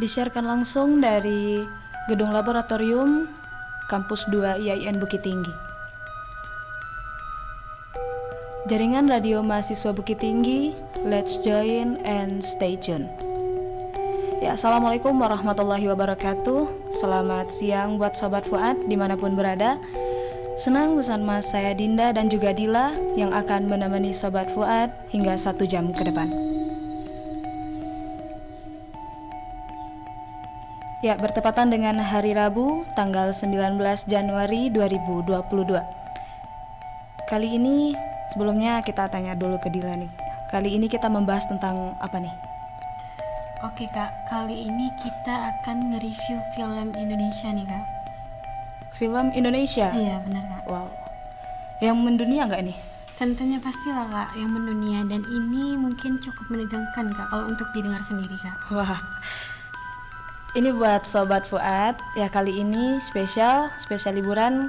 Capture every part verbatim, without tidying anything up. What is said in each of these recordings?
disiarkan langsung dari Gedung Laboratorium Kampus dua I A I N Bukit Tinggi. Jaringan Radio Mahasiswa Bukit Tinggi, let's join and stay tuned. Ya, assalamualaikum warahmatullahi wabarakatuh. Selamat siang buat Sobat Fuad dimanapun berada. Senang bersama saya Dinda dan juga Dila yang akan menemani Sobat Fuad hingga satu jam ke depan. Ya, bertepatan dengan hari Rabu, tanggal sembilan belas Januari dua ribu dua puluh dua. Kali ini, sebelumnya kita tanya dulu ke Dila nih. Kali ini kita membahas tentang apa nih? Oke Kak, kali ini kita akan nge-review film Indonesia nih Kak. Film Indonesia? Iya benar Kak. Wow. Yang mendunia nggak nih? Tentunya pastilah Kak, yang mendunia. Dan ini mungkin cukup menegangkan Kak, kalau untuk didengar sendiri Kak. Wah. Ini buat Sobat Fuad, ya kali ini spesial, spesial liburan.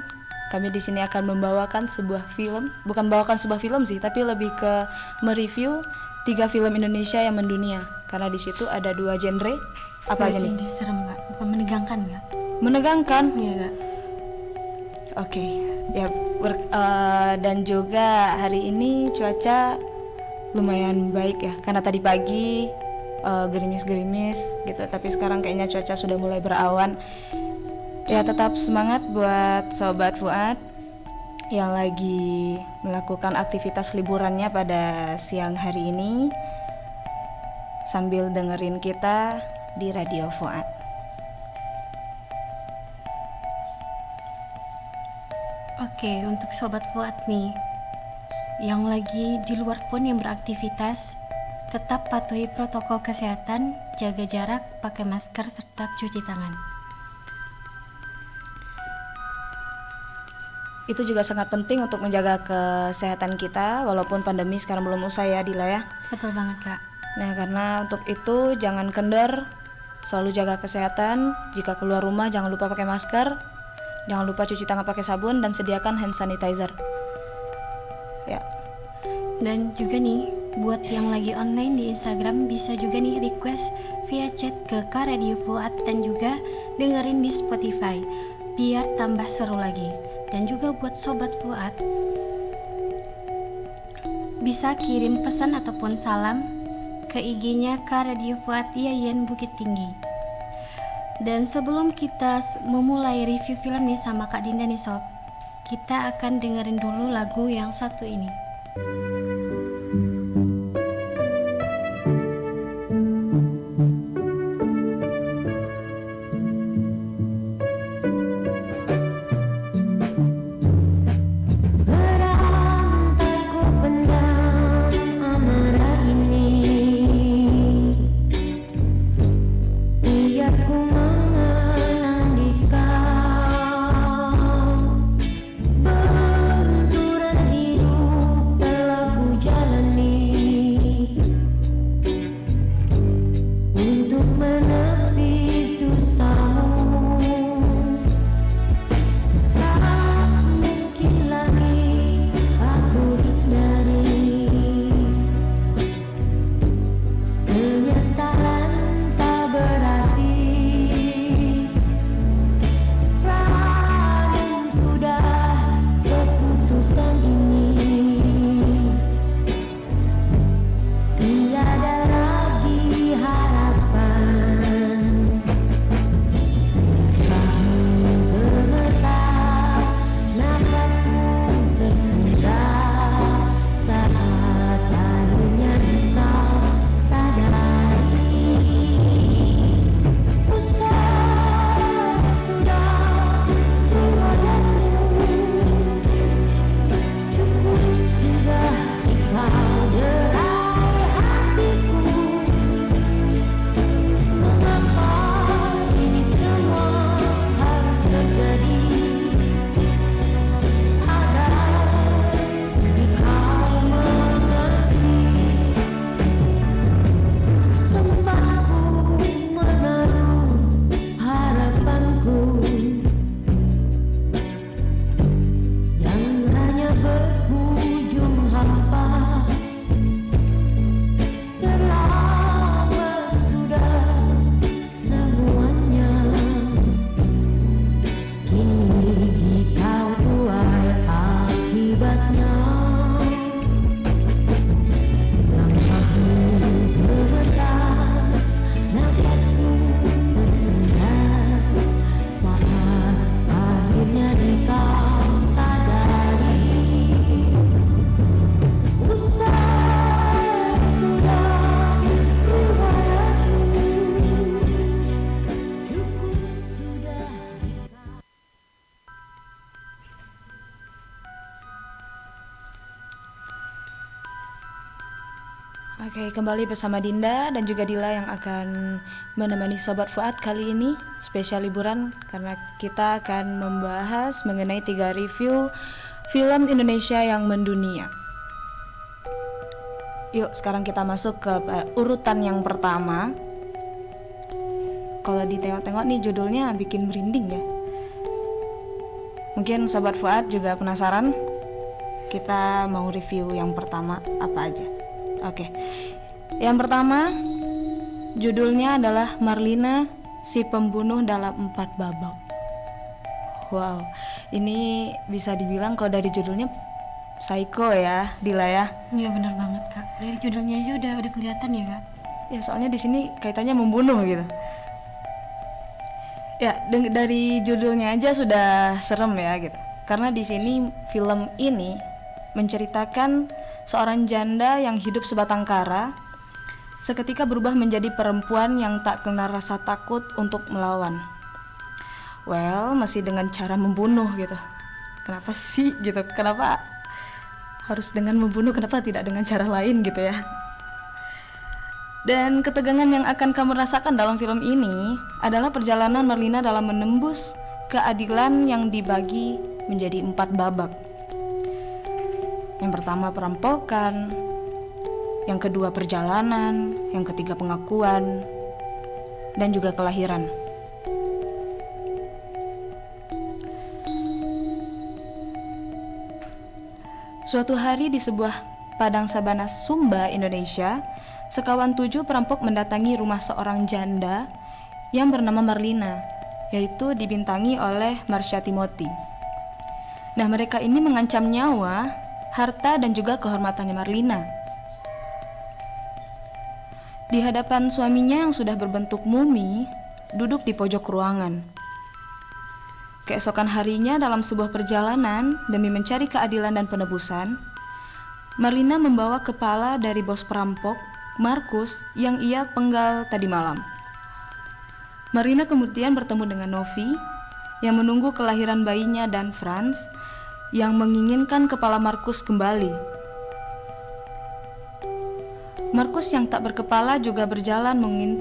Kami di sini akan membawakan sebuah film, bukan membawakan sebuah film sih, tapi lebih ke mereview tiga film Indonesia yang mendunia. Karena di situ ada dua genre. Apa aja nih? Serem nggak? Bukan menegangkan nggak? Menegangkan? Iya nggak? Oke, okay. ya ber- uh, dan juga hari ini cuaca lumayan baik ya, karena tadi pagi. Uh, gerimis-gerimis gitu, tapi sekarang kayaknya cuaca sudah mulai berawan. Ya, tetap semangat buat Sobat Fuad yang lagi melakukan aktivitas liburannya pada siang hari ini sambil dengerin kita di Radio Fuad. Oke, untuk Sobat Fuad nih yang lagi di luar pun yang beraktivitas, tetap patuhi protokol kesehatan, jaga jarak, pakai masker, serta cuci tangan. Itu juga sangat penting untuk menjaga kesehatan kita, walaupun pandemi sekarang belum usai ya Dila ya. Betul banget Kak. Nah, karena untuk itu jangan kendor, selalu jaga kesehatan. Jika keluar rumah jangan lupa pakai masker, jangan lupa cuci tangan pakai sabun, dan sediakan hand sanitizer. Ya. Dan juga nih, buat yang lagi online di Instagram, bisa juga nih request via chat ke Kak Radio Fuad, dan juga dengerin di Spotify biar tambah seru lagi. Dan juga buat Sobat Fuad bisa kirim pesan ataupun salam ke I G-nya Kak Radio Fuad I A I N Bukit Tinggi. Dan sebelum kita memulai review film nih sama Kak Dinda nih Sob, kita akan dengerin dulu lagu yang satu ini. Love Oke, kembali bersama Dinda dan juga Dila yang akan menemani Sobat Fuad kali ini spesial liburan, karena kita akan membahas mengenai tiga review film Indonesia yang mendunia. Yuk, sekarang kita masuk ke urutan yang pertama. Kalau ditengok-tengok nih judulnya bikin merinding ya. Mungkin Sobat Fuad juga penasaran, kita mau review yang pertama apa aja. Oke, yang pertama judulnya adalah Marlina, si pembunuh dalam empat babak. Wow, ini bisa dibilang kalau dari judulnya psycho ya, Dila ya. Iya benar banget kak. Dari judulnya aja udah udah kelihatan ya kak. Ya soalnya di sini kaitannya membunuh gitu. Ya d- dari judulnya aja sudah serem ya gitu. Karena di sini film ini menceritakan seorang janda yang hidup sebatang kara seketika berubah menjadi perempuan yang tak kenal rasa takut untuk melawan. Well, masih dengan cara membunuh gitu. Kenapa sih gitu? Kenapa harus dengan membunuh? Kenapa tidak dengan cara lain gitu ya? Dan ketegangan yang akan kamu rasakan dalam film ini adalah perjalanan Marlina dalam menembus keadilan yang dibagi menjadi empat babak. Yang pertama perampokan, yang kedua perjalanan, yang ketiga pengakuan, dan juga kelahiran. Suatu hari di sebuah padang sabana Sumba, Indonesia, sekawan tujuh perampok mendatangi rumah seorang janda yang bernama Marlina, yaitu dibintangi oleh Marsha Timothy. Nah, mereka ini mengancam nyawa, harta, dan juga kehormatannya Marlina. Di hadapan suaminya yang sudah berbentuk mumi, duduk di pojok ruangan. Keesokan harinya dalam sebuah perjalanan demi mencari keadilan dan penebusan, Marlina membawa kepala dari bos perampok, Markus, yang ia penggal tadi malam. Marlina kemudian bertemu dengan Novi, yang menunggu kelahiran bayinya, dan Franz, yang menginginkan kepala Markus kembali. Markus yang tak berkepala juga berjalan mengin-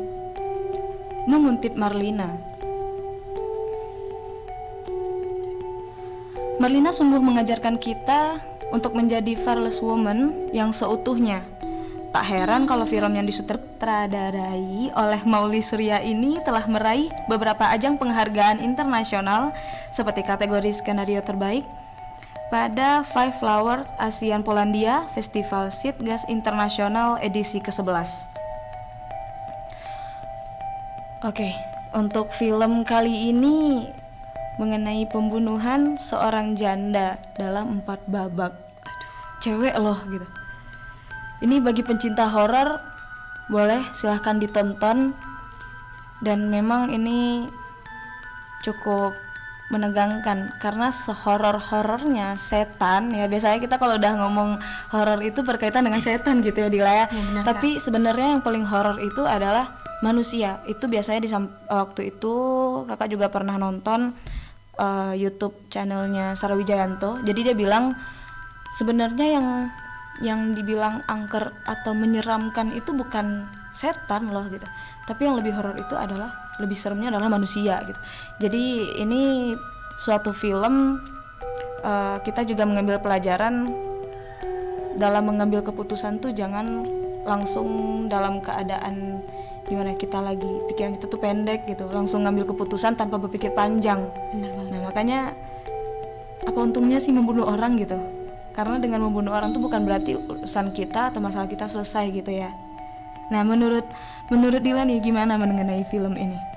menguntit Marlina. Marlina sungguh mengajarkan kita untuk menjadi fearless woman yang seutuhnya. Tak heran kalau film yang disutradarai oleh Mauli Surya ini telah meraih beberapa ajang penghargaan internasional seperti kategori skenario terbaik pada Five Flowers ASEAN Polandia Festival Sitges Internasional edisi kesebelas. Oke, untuk film kali ini mengenai pembunuhan seorang janda dalam empat babak. Cewek loh gitu. Ini bagi pencinta horor boleh silahkan ditonton, dan memang ini cukup menegangkan karena sehoror-horornya setan ya. Biasanya kita kalau udah ngomong horor itu berkaitan dengan setan gitu ya Dila ya, bener, tapi kan? Sebenarnya yang paling horor itu adalah manusia. Itu biasanya di disam- waktu itu kakak juga pernah nonton uh, YouTube channelnya Sarawijayanto. Jadi dia bilang sebenarnya yang yang dibilang angker atau menyeramkan itu bukan setan loh gitu, tapi yang lebih horor itu adalah lebih seremnya adalah manusia gitu. Jadi ini suatu film uh, kita juga mengambil pelajaran dalam mengambil keputusan tuh jangan langsung dalam keadaan gimana kita lagi pikiran kita tuh pendek gitu langsung ngambil keputusan tanpa berpikir panjang. Bener banget. Nah makanya apa untungnya sih membunuh orang gitu, karena dengan membunuh orang tuh bukan berarti urusan kita atau masalah kita selesai gitu ya. Nah menurut menurut Dila nih gimana mengenai film ini?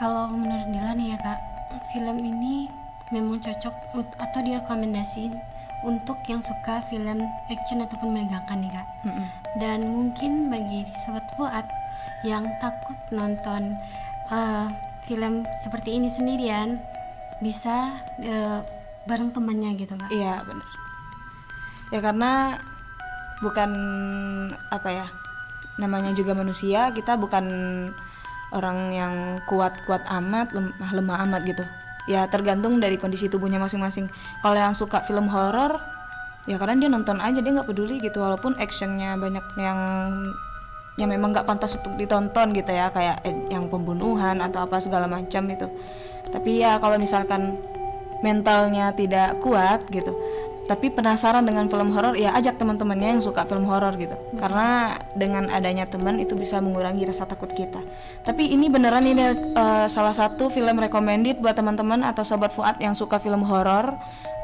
Kalau menurut Dila nih ya kak, film ini memang cocok atau direkomendasiin untuk yang suka film action ataupun menegangkan nih kak. Mm-hmm. Dan mungkin bagi Sobat Fuad yang takut nonton uh, film seperti ini sendirian bisa uh, bareng temannya gitu kak. Iya benar. Ya karena bukan apa ya, namanya juga manusia, kita bukan orang yang kuat-kuat amat, lemah lemah amat gitu. Ya tergantung dari kondisi tubuhnya masing-masing. Kalau yang suka film horor ya karena dia nonton aja, dia nggak peduli gitu, walaupun actionnya banyak yang yang memang nggak pantas untuk ditonton gitu ya, kayak yang pembunuhan atau apa segala macam itu. Tapi ya kalau misalkan mentalnya tidak kuat gitu, tapi penasaran dengan film horor, ya ajak teman-temannya yang suka film horor gitu. Hmm. Karena dengan adanya teman itu bisa mengurangi rasa takut kita. Tapi ini beneran ini uh, salah satu film recommended buat teman-teman atau sobat Fuad yang suka film horor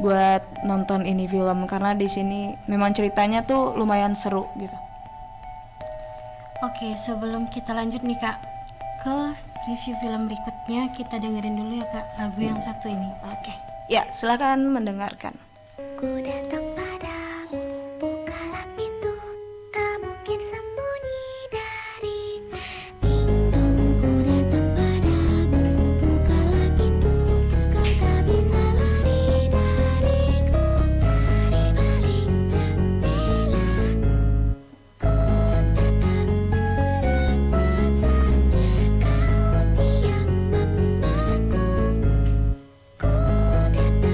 buat nonton ini film, karena di sini memang ceritanya tuh lumayan seru gitu. Oke, sebelum kita lanjut nih Kak ke review film berikutnya, kita dengerin dulu ya Kak lagu hmm. yang satu ini. Oke. Ya, silakan mendengarkan. Ku datang padamu, bukalah pintu, tak mungkin sembunyi dari pintu. Ku datang padamu, bukalah pintu, kau tak bisa lari dariku, dari balik jendela. Ku tetap berat mata, kau diam membaku. Ku datang mendekat.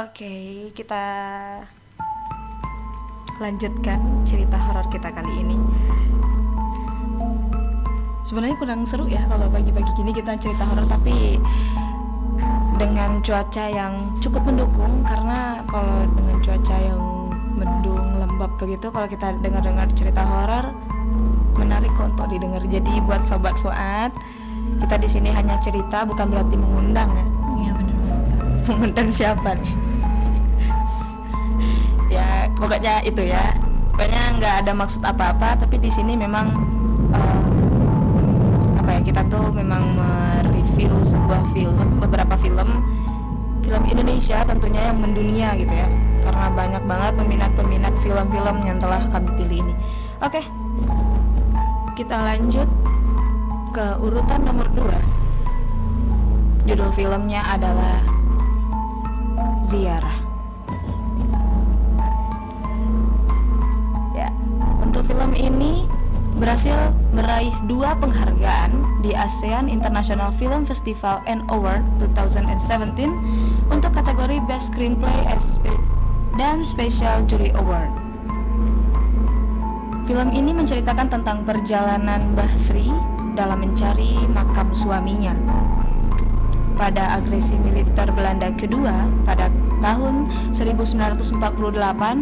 Oke, kita lanjutkan cerita horor kita kali ini. Sebenarnya kurang seru ya kalau pagi-pagi gini kita cerita horor, tapi dengan cuaca yang cukup mendukung, karena kalau dengan cuaca yang mendung lembab begitu, kalau kita dengar-dengar cerita horor menarik kok untuk didengar. Jadi buat sobat Fuad, kita di sini hanya cerita, bukan berarti mengundang ya. Iya benar. Mengundang siapa nih? Ya pokoknya itu ya, pokoknya nggak ada maksud apa-apa, tapi di sini memang uh, apa ya, kita tuh memang mereview sebuah film, beberapa film film Indonesia tentunya yang mendunia gitu ya, karena banyak banget peminat-peminat film-film yang telah kami pilih ini. Oke, kita lanjut ke urutan nomor dua. Judul filmnya adalah Ziarah. Ya, untuk film ini berhasil meraih dua penghargaan di ASEAN International Film Festival and Award dua ribu tujuh belas untuk kategori Best Screenplay dan Special Jury Award. Film ini menceritakan tentang perjalanan Basri dalam mencari makam suaminya pada agresi militer Belanda kedua pada tahun seribu sembilan ratus empat puluh delapan.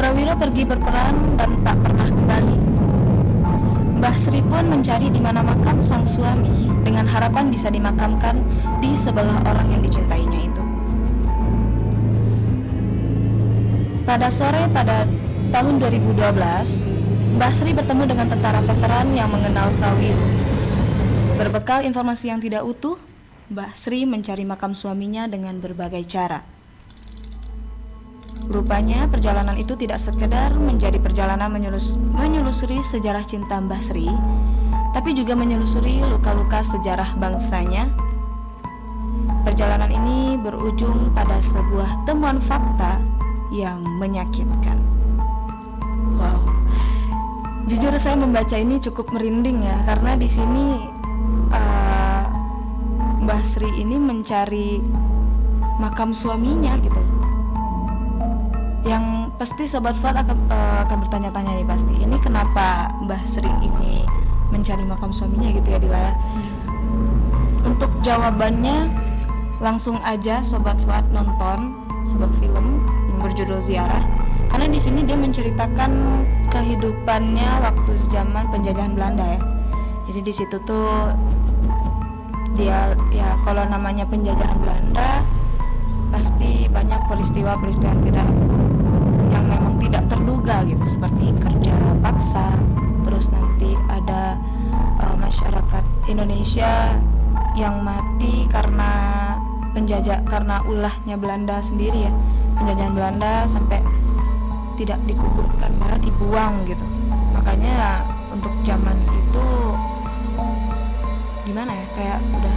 Prawiro pergi berperang dan tak pernah kembali. Basri pun mencari di mana makam sang suami dengan harapan bisa dimakamkan di sebelah orang yang dicintainya itu. Pada sore pada tahun dua ribu dua belas, Basri bertemu dengan tentara veteran yang mengenal Prawir. Berbekal informasi yang tidak utuh, Basri mencari makam suaminya dengan berbagai cara. Rupanya perjalanan itu tidak sekedar menjadi perjalanan menyelus- menyelusuri sejarah cinta Basri, tapi juga menyelusuri luka-luka sejarah bangsanya. Perjalanan ini berujung pada sebuah temuan fakta yang menyakitkan. Wow, jujur saya membaca ini cukup merinding ya, karena di sini uh, Basri ini mencari makam suaminya gitu. Yang pasti Sobat Fuad akan, uh, akan bertanya-tanya nih pasti, ini kenapa Basri ini mencari makam suaminya gitu ya, Dila ya. Untuk jawabannya, langsung aja Sobat Fuad nonton sebuah film yang berjudul Ziarah, karena di sini dia menceritakan kehidupannya waktu zaman penjajahan Belanda ya. Jadi di situ tuh dia ya, kalau namanya penjajahan Belanda pasti banyak peristiwa-peristiwa yang tidak yang memang tidak terduga gitu, seperti kerja paksa, terus nanti ada uh, masyarakat Indonesia yang mati karena penjajah, karena ulahnya Belanda sendiri ya, penjajahan Belanda, sampai tidak dikuburkan malah dibuang gitu. Makanya untuk zaman itu gimana ya, kayak udah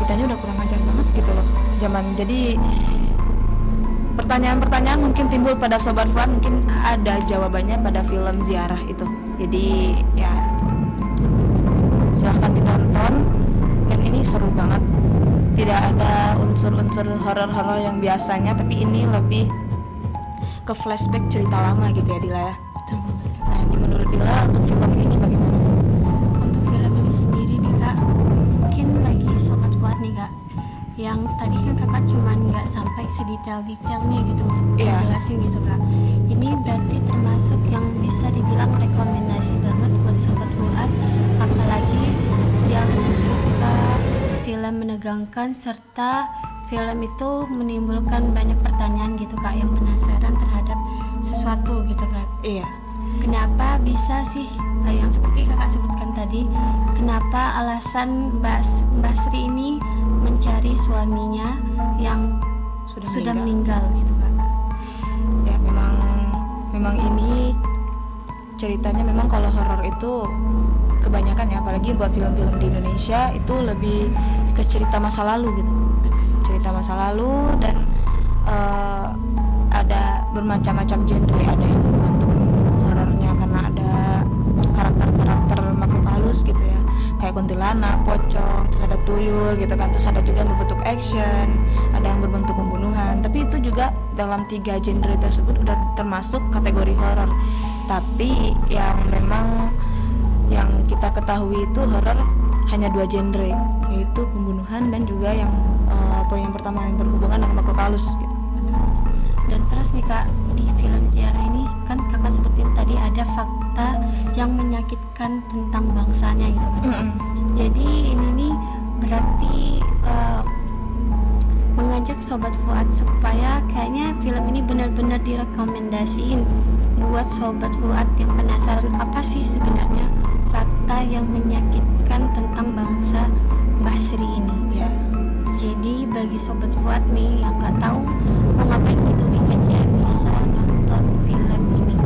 kitanya udah kurang ajar banget gitu loh zaman. Jadi pertanyaan-pertanyaan mungkin timbul pada Sobat Fuad, mungkin ada jawabannya pada film Ziarah itu. Jadi ya silahkan ditonton, dan ini seru banget. Tidak ada unsur-unsur horor-horor yang biasanya, tapi ini lebih ke flashback cerita lama gitu ya, Dila ya. Nah, ini menurut Dila untuk film ini bagaimana? Untuk film ini sendiri nih Kak, mungkin bagi Sobat Fuad nih Kak, yang tadi kan Kakak cuman nggak sampai sedetail-detailnya gitu untuk yeah. jelasin gitu Kak. Ini berarti termasuk yang bisa dibilang rekomendasi banget buat Sobat Fuad, apalagi yang suka film menegangkan serta film itu menimbulkan banyak pertanyaan gitu Kak, yang penasaran terhadap sesuatu gitu Kak. Iya. Kenapa bisa sih yang seperti Kakak sebutkan tadi, kenapa alasan Mbak Mbak Sri ini mencari suaminya yang sudah, sudah meninggal. meninggal gitu Kak? Ya memang memang ini ceritanya memang kalau horor itu kebanyakan ya, apalagi buat film-film di Indonesia itu lebih ke cerita masa lalu gitu, cerita masa lalu, dan uh, ada bermacam-macam genre. Ada yang untuk horornya karena ada karakter-karakter makhluk halus gitu ya, kayak kuntilanak, pocong, terus ada tuyul gitu kan, terus ada juga yang berbentuk action, ada yang berbentuk pembunuhan, tapi itu juga dalam tiga genre tersebut udah termasuk kategori horor. Tapi yang memang yang kita ketahui itu horor hanya dua genre, yaitu pembunuhan dan juga yang uh, poin yang pertama yang berhubungan dengan makhluk halus gitu. Dan terus nih Kak, di film Ziarah ini kan Kakak sebutin tadi ada fakta yang menyakitkan tentang bangsanya gitu kan. Mm-hmm. Jadi ini nih berarti uh, mengajak Sobat Fuad supaya kayaknya film ini benar-benar direkomendasiin buat Sobat Fuad yang penasaran apa sih sebenarnya fakta yang menyakitkan tentang bangsa Basri ini ya. Jadi bagi Sobat Fuad nih yang nggak tahu mau ngapain gitu weekendnya, bisa nonton film ini.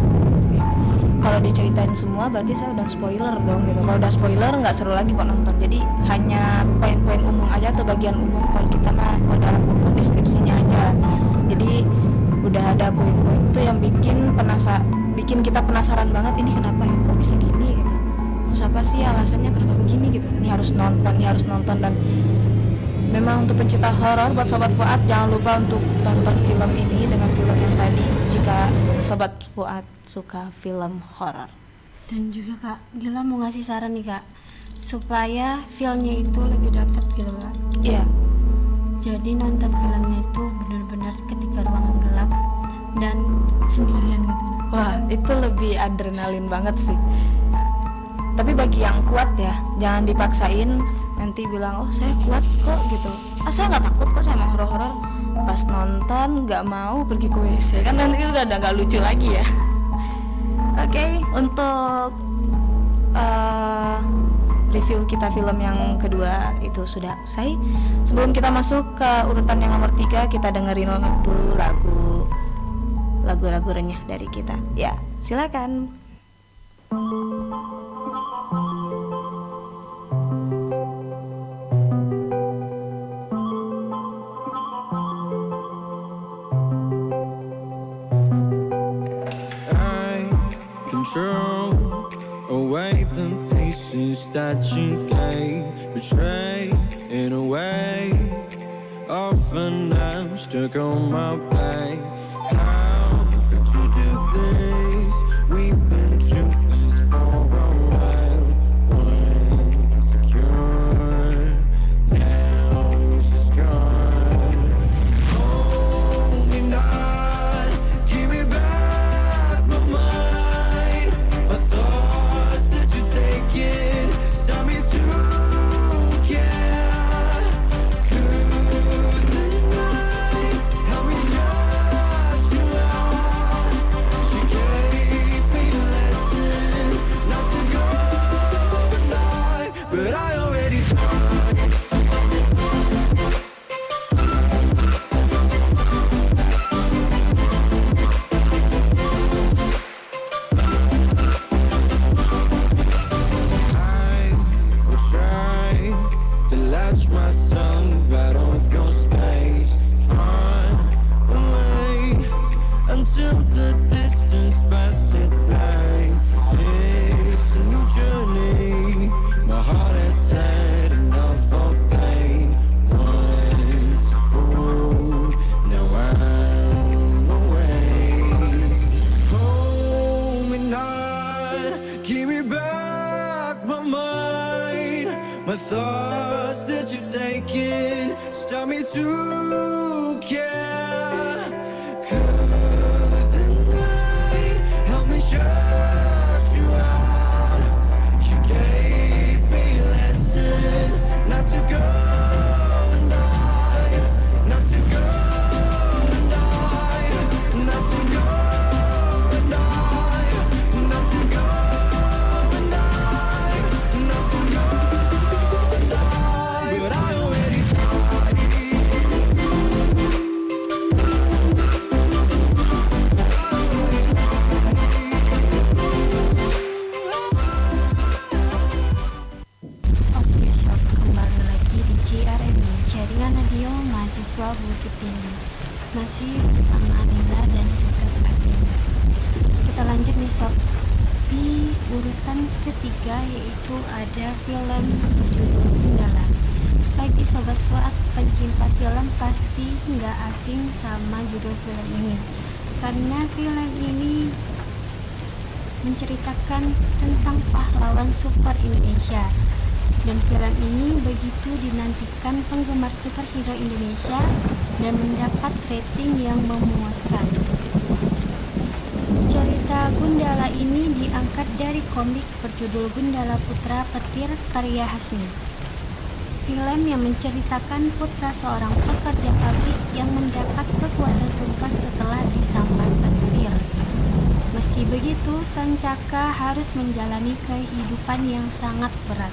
Kalau diceritain semua berarti saya udah spoiler dong gitu. Kalau udah spoiler nggak seru lagi buat nonton. Jadi hanya poin-poin umum aja atau bagian umum, kalau kita mah kalau dalam buku deskripsinya aja. Jadi udah ada poin-poin itu yang bikin penasaran, bikin kita penasaran banget, ini kenapa ya kok bisa gini gitu. Terus apa sih alasannya kenapa begini gitu. Ini harus nonton, ini harus nonton. Dan memang untuk pencinta horor, buat Sobat Fuad jangan lupa untuk tonton film ini dengan film yang tadi jika Sobat Fuad suka film horor. Dan juga Kak, Dila mau ngasih saran nih Kak, supaya filmnya itu lebih dapat gitu Kak. Iya. Yeah. Jadi nonton filmnya itu benar-benar ketika ruangan gelap dan sendirian gitu. Wah, itu lebih adrenalin banget sih. Tapi bagi yang kuat ya, jangan dipaksain nanti bilang, oh saya kuat kok gitu, ah saya nggak takut kok sama horor-horor. pas nonton nggak mau pergi ke W C, kan nanti udah nggak lucu lagi ya. Oke, okay, untuk uh, review kita film yang kedua itu sudah selesai. Sebelum kita masuk ke urutan yang nomor tiga, kita dengerin dulu lagu lagu-lagu renyah dari kita. Ya, silakan. Throw away the pieces that you gave, betray in a way. Often I'm stuck on my way. How could you do this? We've been through this for a while. We're insecure, now it's just gone. Hold me not, give me back my mind. Komik berjudul Gundala Putra Petir karya Hasmi. Film yang menceritakan putra seorang pekerja pabrik yang mendapat kekuatan super setelah disambar petir. Meski begitu, Sancaka harus menjalani kehidupan yang sangat berat.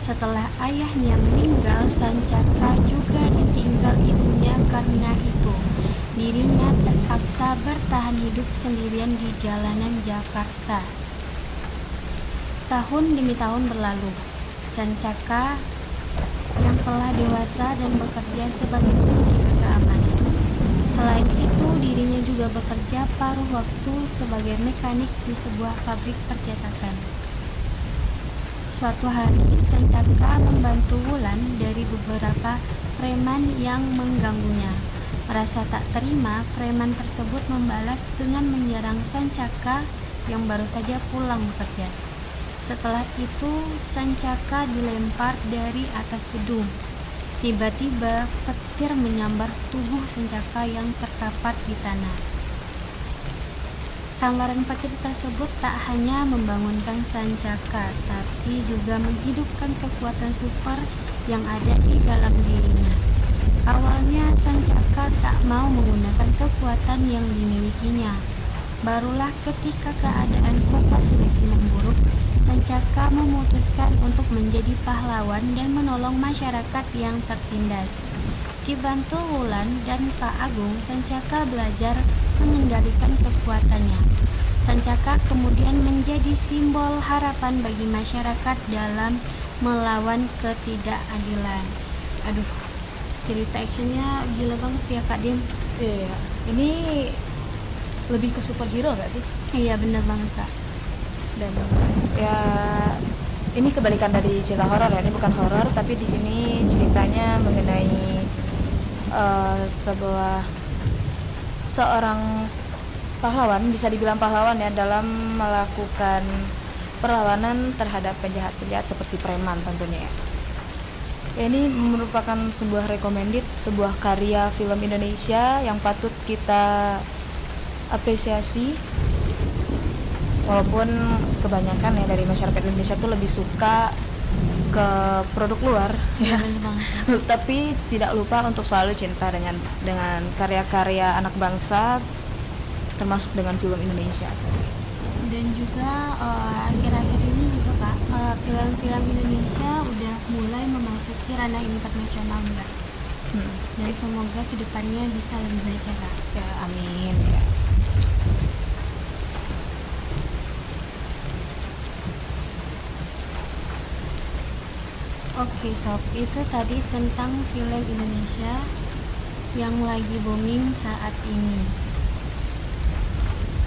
Setelah ayahnya meninggal, Sancaka juga ditinggal ibunya, karena itu dirinya terpaksa bertahan hidup sendirian di jalanan Jakarta. Tahun demi tahun berlalu, Sancaka yang telah dewasa dan bekerja sebagai penjaga keamanan. Selain itu, dirinya juga bekerja paruh waktu sebagai mekanik di sebuah pabrik percetakan. Suatu hari, Sancaka membantu Wulan dari beberapa preman yang mengganggunya. Merasa tak terima, preman tersebut membalas dengan menyerang Sancaka yang baru saja pulang bekerja. Setelah itu, Sancaka dilempar dari atas gedung. Tiba-tiba, petir menyambar tubuh Sancaka yang terkapar di tanah. Sambaran petir tersebut tak hanya membangunkan Sancaka, tapi juga menghidupkan kekuatan super yang ada di dalam dirinya. Awalnya, Sancaka mau menggunakan kekuatan yang dimilikinya. Barulah ketika keadaan kota semakin memburuk, Sancaka memutuskan untuk menjadi pahlawan dan menolong masyarakat yang tertindas. Dibantu Wulan dan Pak Agung, Sancaka belajar mengendalikan kekuatannya. Sancaka kemudian menjadi simbol harapan bagi masyarakat dalam melawan ketidakadilan. Aduh, cerita actionnya gila banget ya Kak Din. Iya, ini lebih ke superhero gak sih? Iya bener banget Kak. Dan ya ini kebalikan dari cerita horor ya, ini bukan horor tapi di sini ceritanya mengenai uh, sebuah seorang pahlawan, bisa dibilang pahlawan ya, dalam melakukan perlawanan terhadap penjahat-penjahat seperti preman tentunya ya. Ya, ini merupakan sebuah recommended, sebuah karya film Indonesia yang patut kita apresiasi, walaupun kebanyakan ya dari masyarakat Indonesia tuh lebih suka ke produk luar ya, ya. Tapi tidak lupa untuk selalu cinta dengan dengan karya-karya anak bangsa, termasuk dengan film Indonesia. Dan juga uh, akhir-akhir ini juga Kak, uh, film-film Indonesia udah mulai memasuki ranah internasional Mbak. Hmm. Dan semoga kedepannya bisa lebih baik ya Kak. Ya, amin ya. Oke sob, itu tadi tentang film Indonesia yang lagi booming saat ini.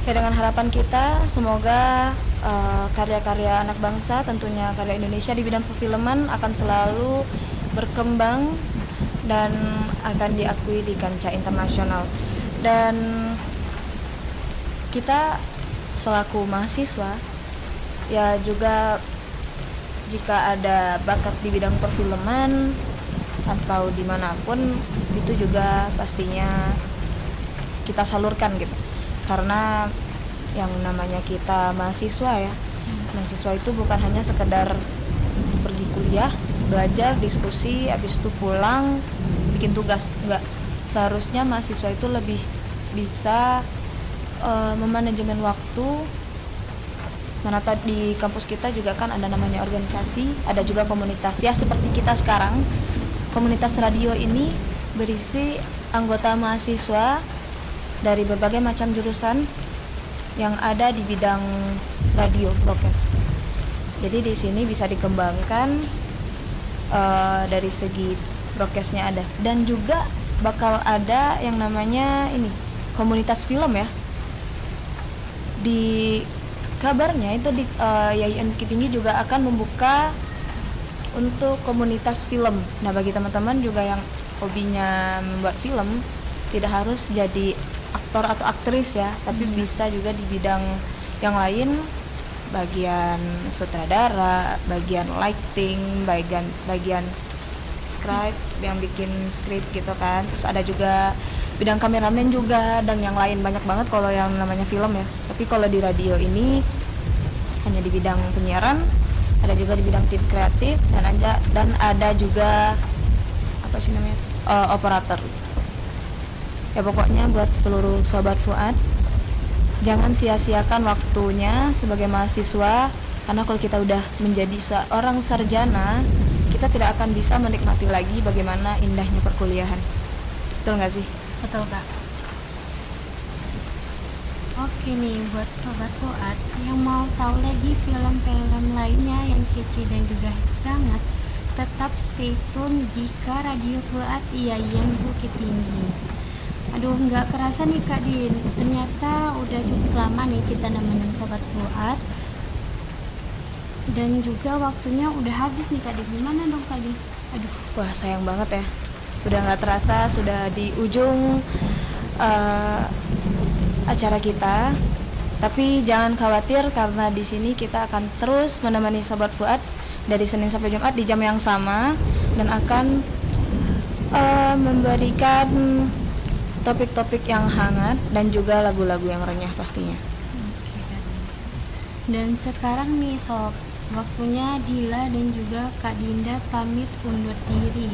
Ya, dengan harapan kita semoga uh, karya-karya anak bangsa, tentunya karya Indonesia di bidang perfilman akan selalu berkembang dan akan diakui di kancah internasional. Dan kita selaku mahasiswa ya juga jika ada bakat di bidang perfilman atau dimanapun itu juga pastinya kita salurkan gitu. Karena yang namanya kita mahasiswa ya, mahasiswa itu bukan hanya sekedar pergi kuliah, belajar, diskusi, habis itu pulang, bikin tugas. Enggak, seharusnya mahasiswa itu lebih bisa uh, memanajemen waktu. Mana tadi di kampus kita juga kan ada namanya organisasi, ada juga komunitas ya, seperti kita sekarang. Komunitas radio ini berisi anggota mahasiswa dari berbagai macam jurusan yang ada di bidang radio broadcast. Jadi di sini bisa dikembangkan uh, dari segi broadcastnya ada, dan juga bakal ada yang namanya ini komunitas film ya. Di kabarnya itu di uh, I A I N Bukit Tinggi juga akan membuka untuk komunitas film. Nah, bagi teman-teman juga yang hobinya membuat film, tidak harus jadi aktor atau aktris ya, tapi hmm. bisa juga di bidang yang lain, bagian sutradara, bagian lighting, bagian bagian script, yang bikin script gitu kan. Terus ada juga bidang kameramen juga dan yang lain, banyak banget kalau yang namanya film ya. Tapi kalau di radio ini hanya di bidang penyiaran, ada juga di bidang tim kreatif, dan ada dan ada juga apa sih namanya uh, operator. Ya pokoknya buat seluruh sobat Fuad, jangan sia-siakan waktunya sebagai mahasiswa, karena kalau kita udah menjadi seorang sarjana, kita tidak akan bisa menikmati lagi bagaimana indahnya perkuliahan. Betul nggak sih? Betul Kak. Oke nih buat sobat Fuad yang mau tahu lagi film-film lainnya yang kece dan juga banget, tetap stay tune di Radio Fuad I A I N Bukit Tinggi. Aduh, nggak kerasa nih Kak Din, ternyata udah cukup lama nih kita nemenin sobat Fuad. Dan juga waktunya udah habis nih Kak Din, gimana dong Kak Din? Aduh, wah sayang banget ya, udah nggak terasa sudah di ujung uh, acara kita. Tapi jangan khawatir, karena di sini kita akan terus menemani sobat Fuad dari Senin sampai Jumat di jam yang sama, dan akan uh, memberikan topik-topik yang hangat dan juga lagu-lagu yang renyah pastinya. Dan sekarang nih sob, waktunya Dila dan juga Kak Dinda pamit undur diri.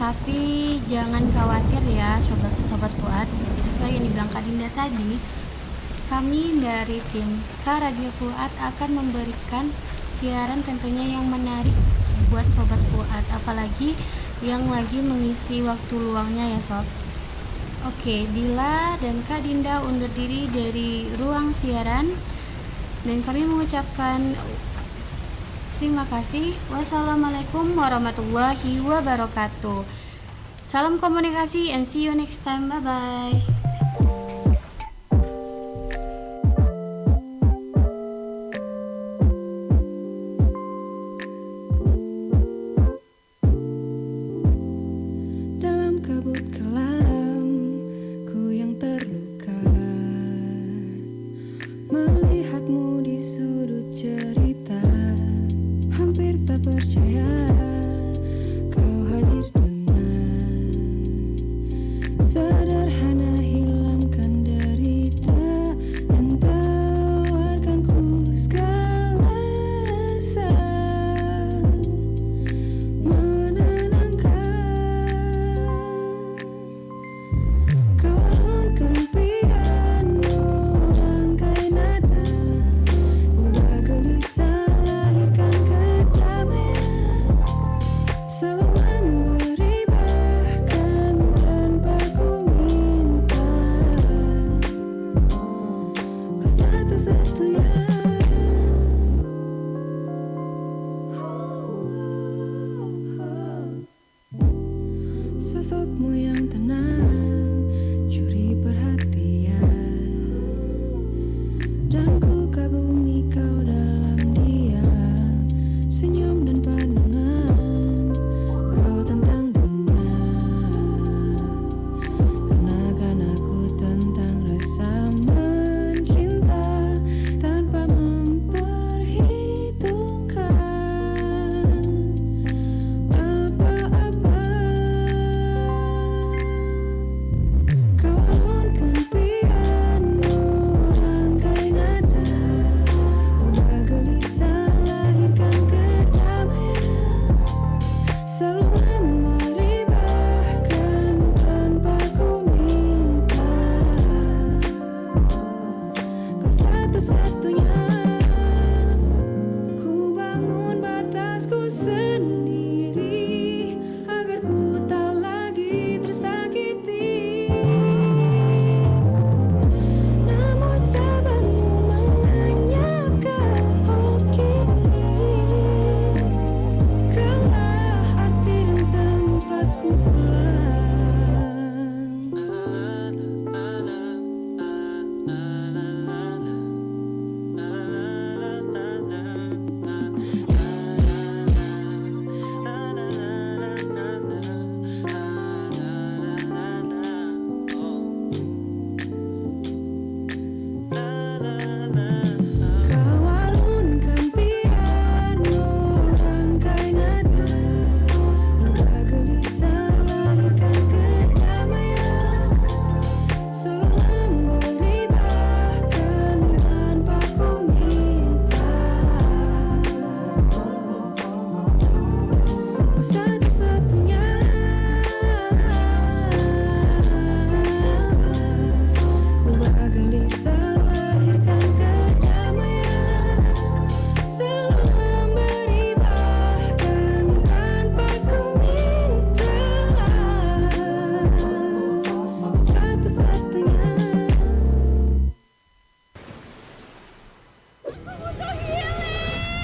Tapi jangan khawatir ya sobat sobat Fuad. Sesuai yang dibilang Kak Dinda tadi, kami dari tim K Radio Fuad akan memberikan siaran tentunya yang menarik buat sobat Fuad, apalagi yang lagi mengisi waktu luangnya ya sob. Oke, Dila dan Kak Dinda undur diri dari ruang siaran dan kami mengucapkan terima kasih. Wassalamualaikum warahmatullahi wabarakatuh. Salam komunikasi and see you next time. Bye bye. Sosokmu yang tenang,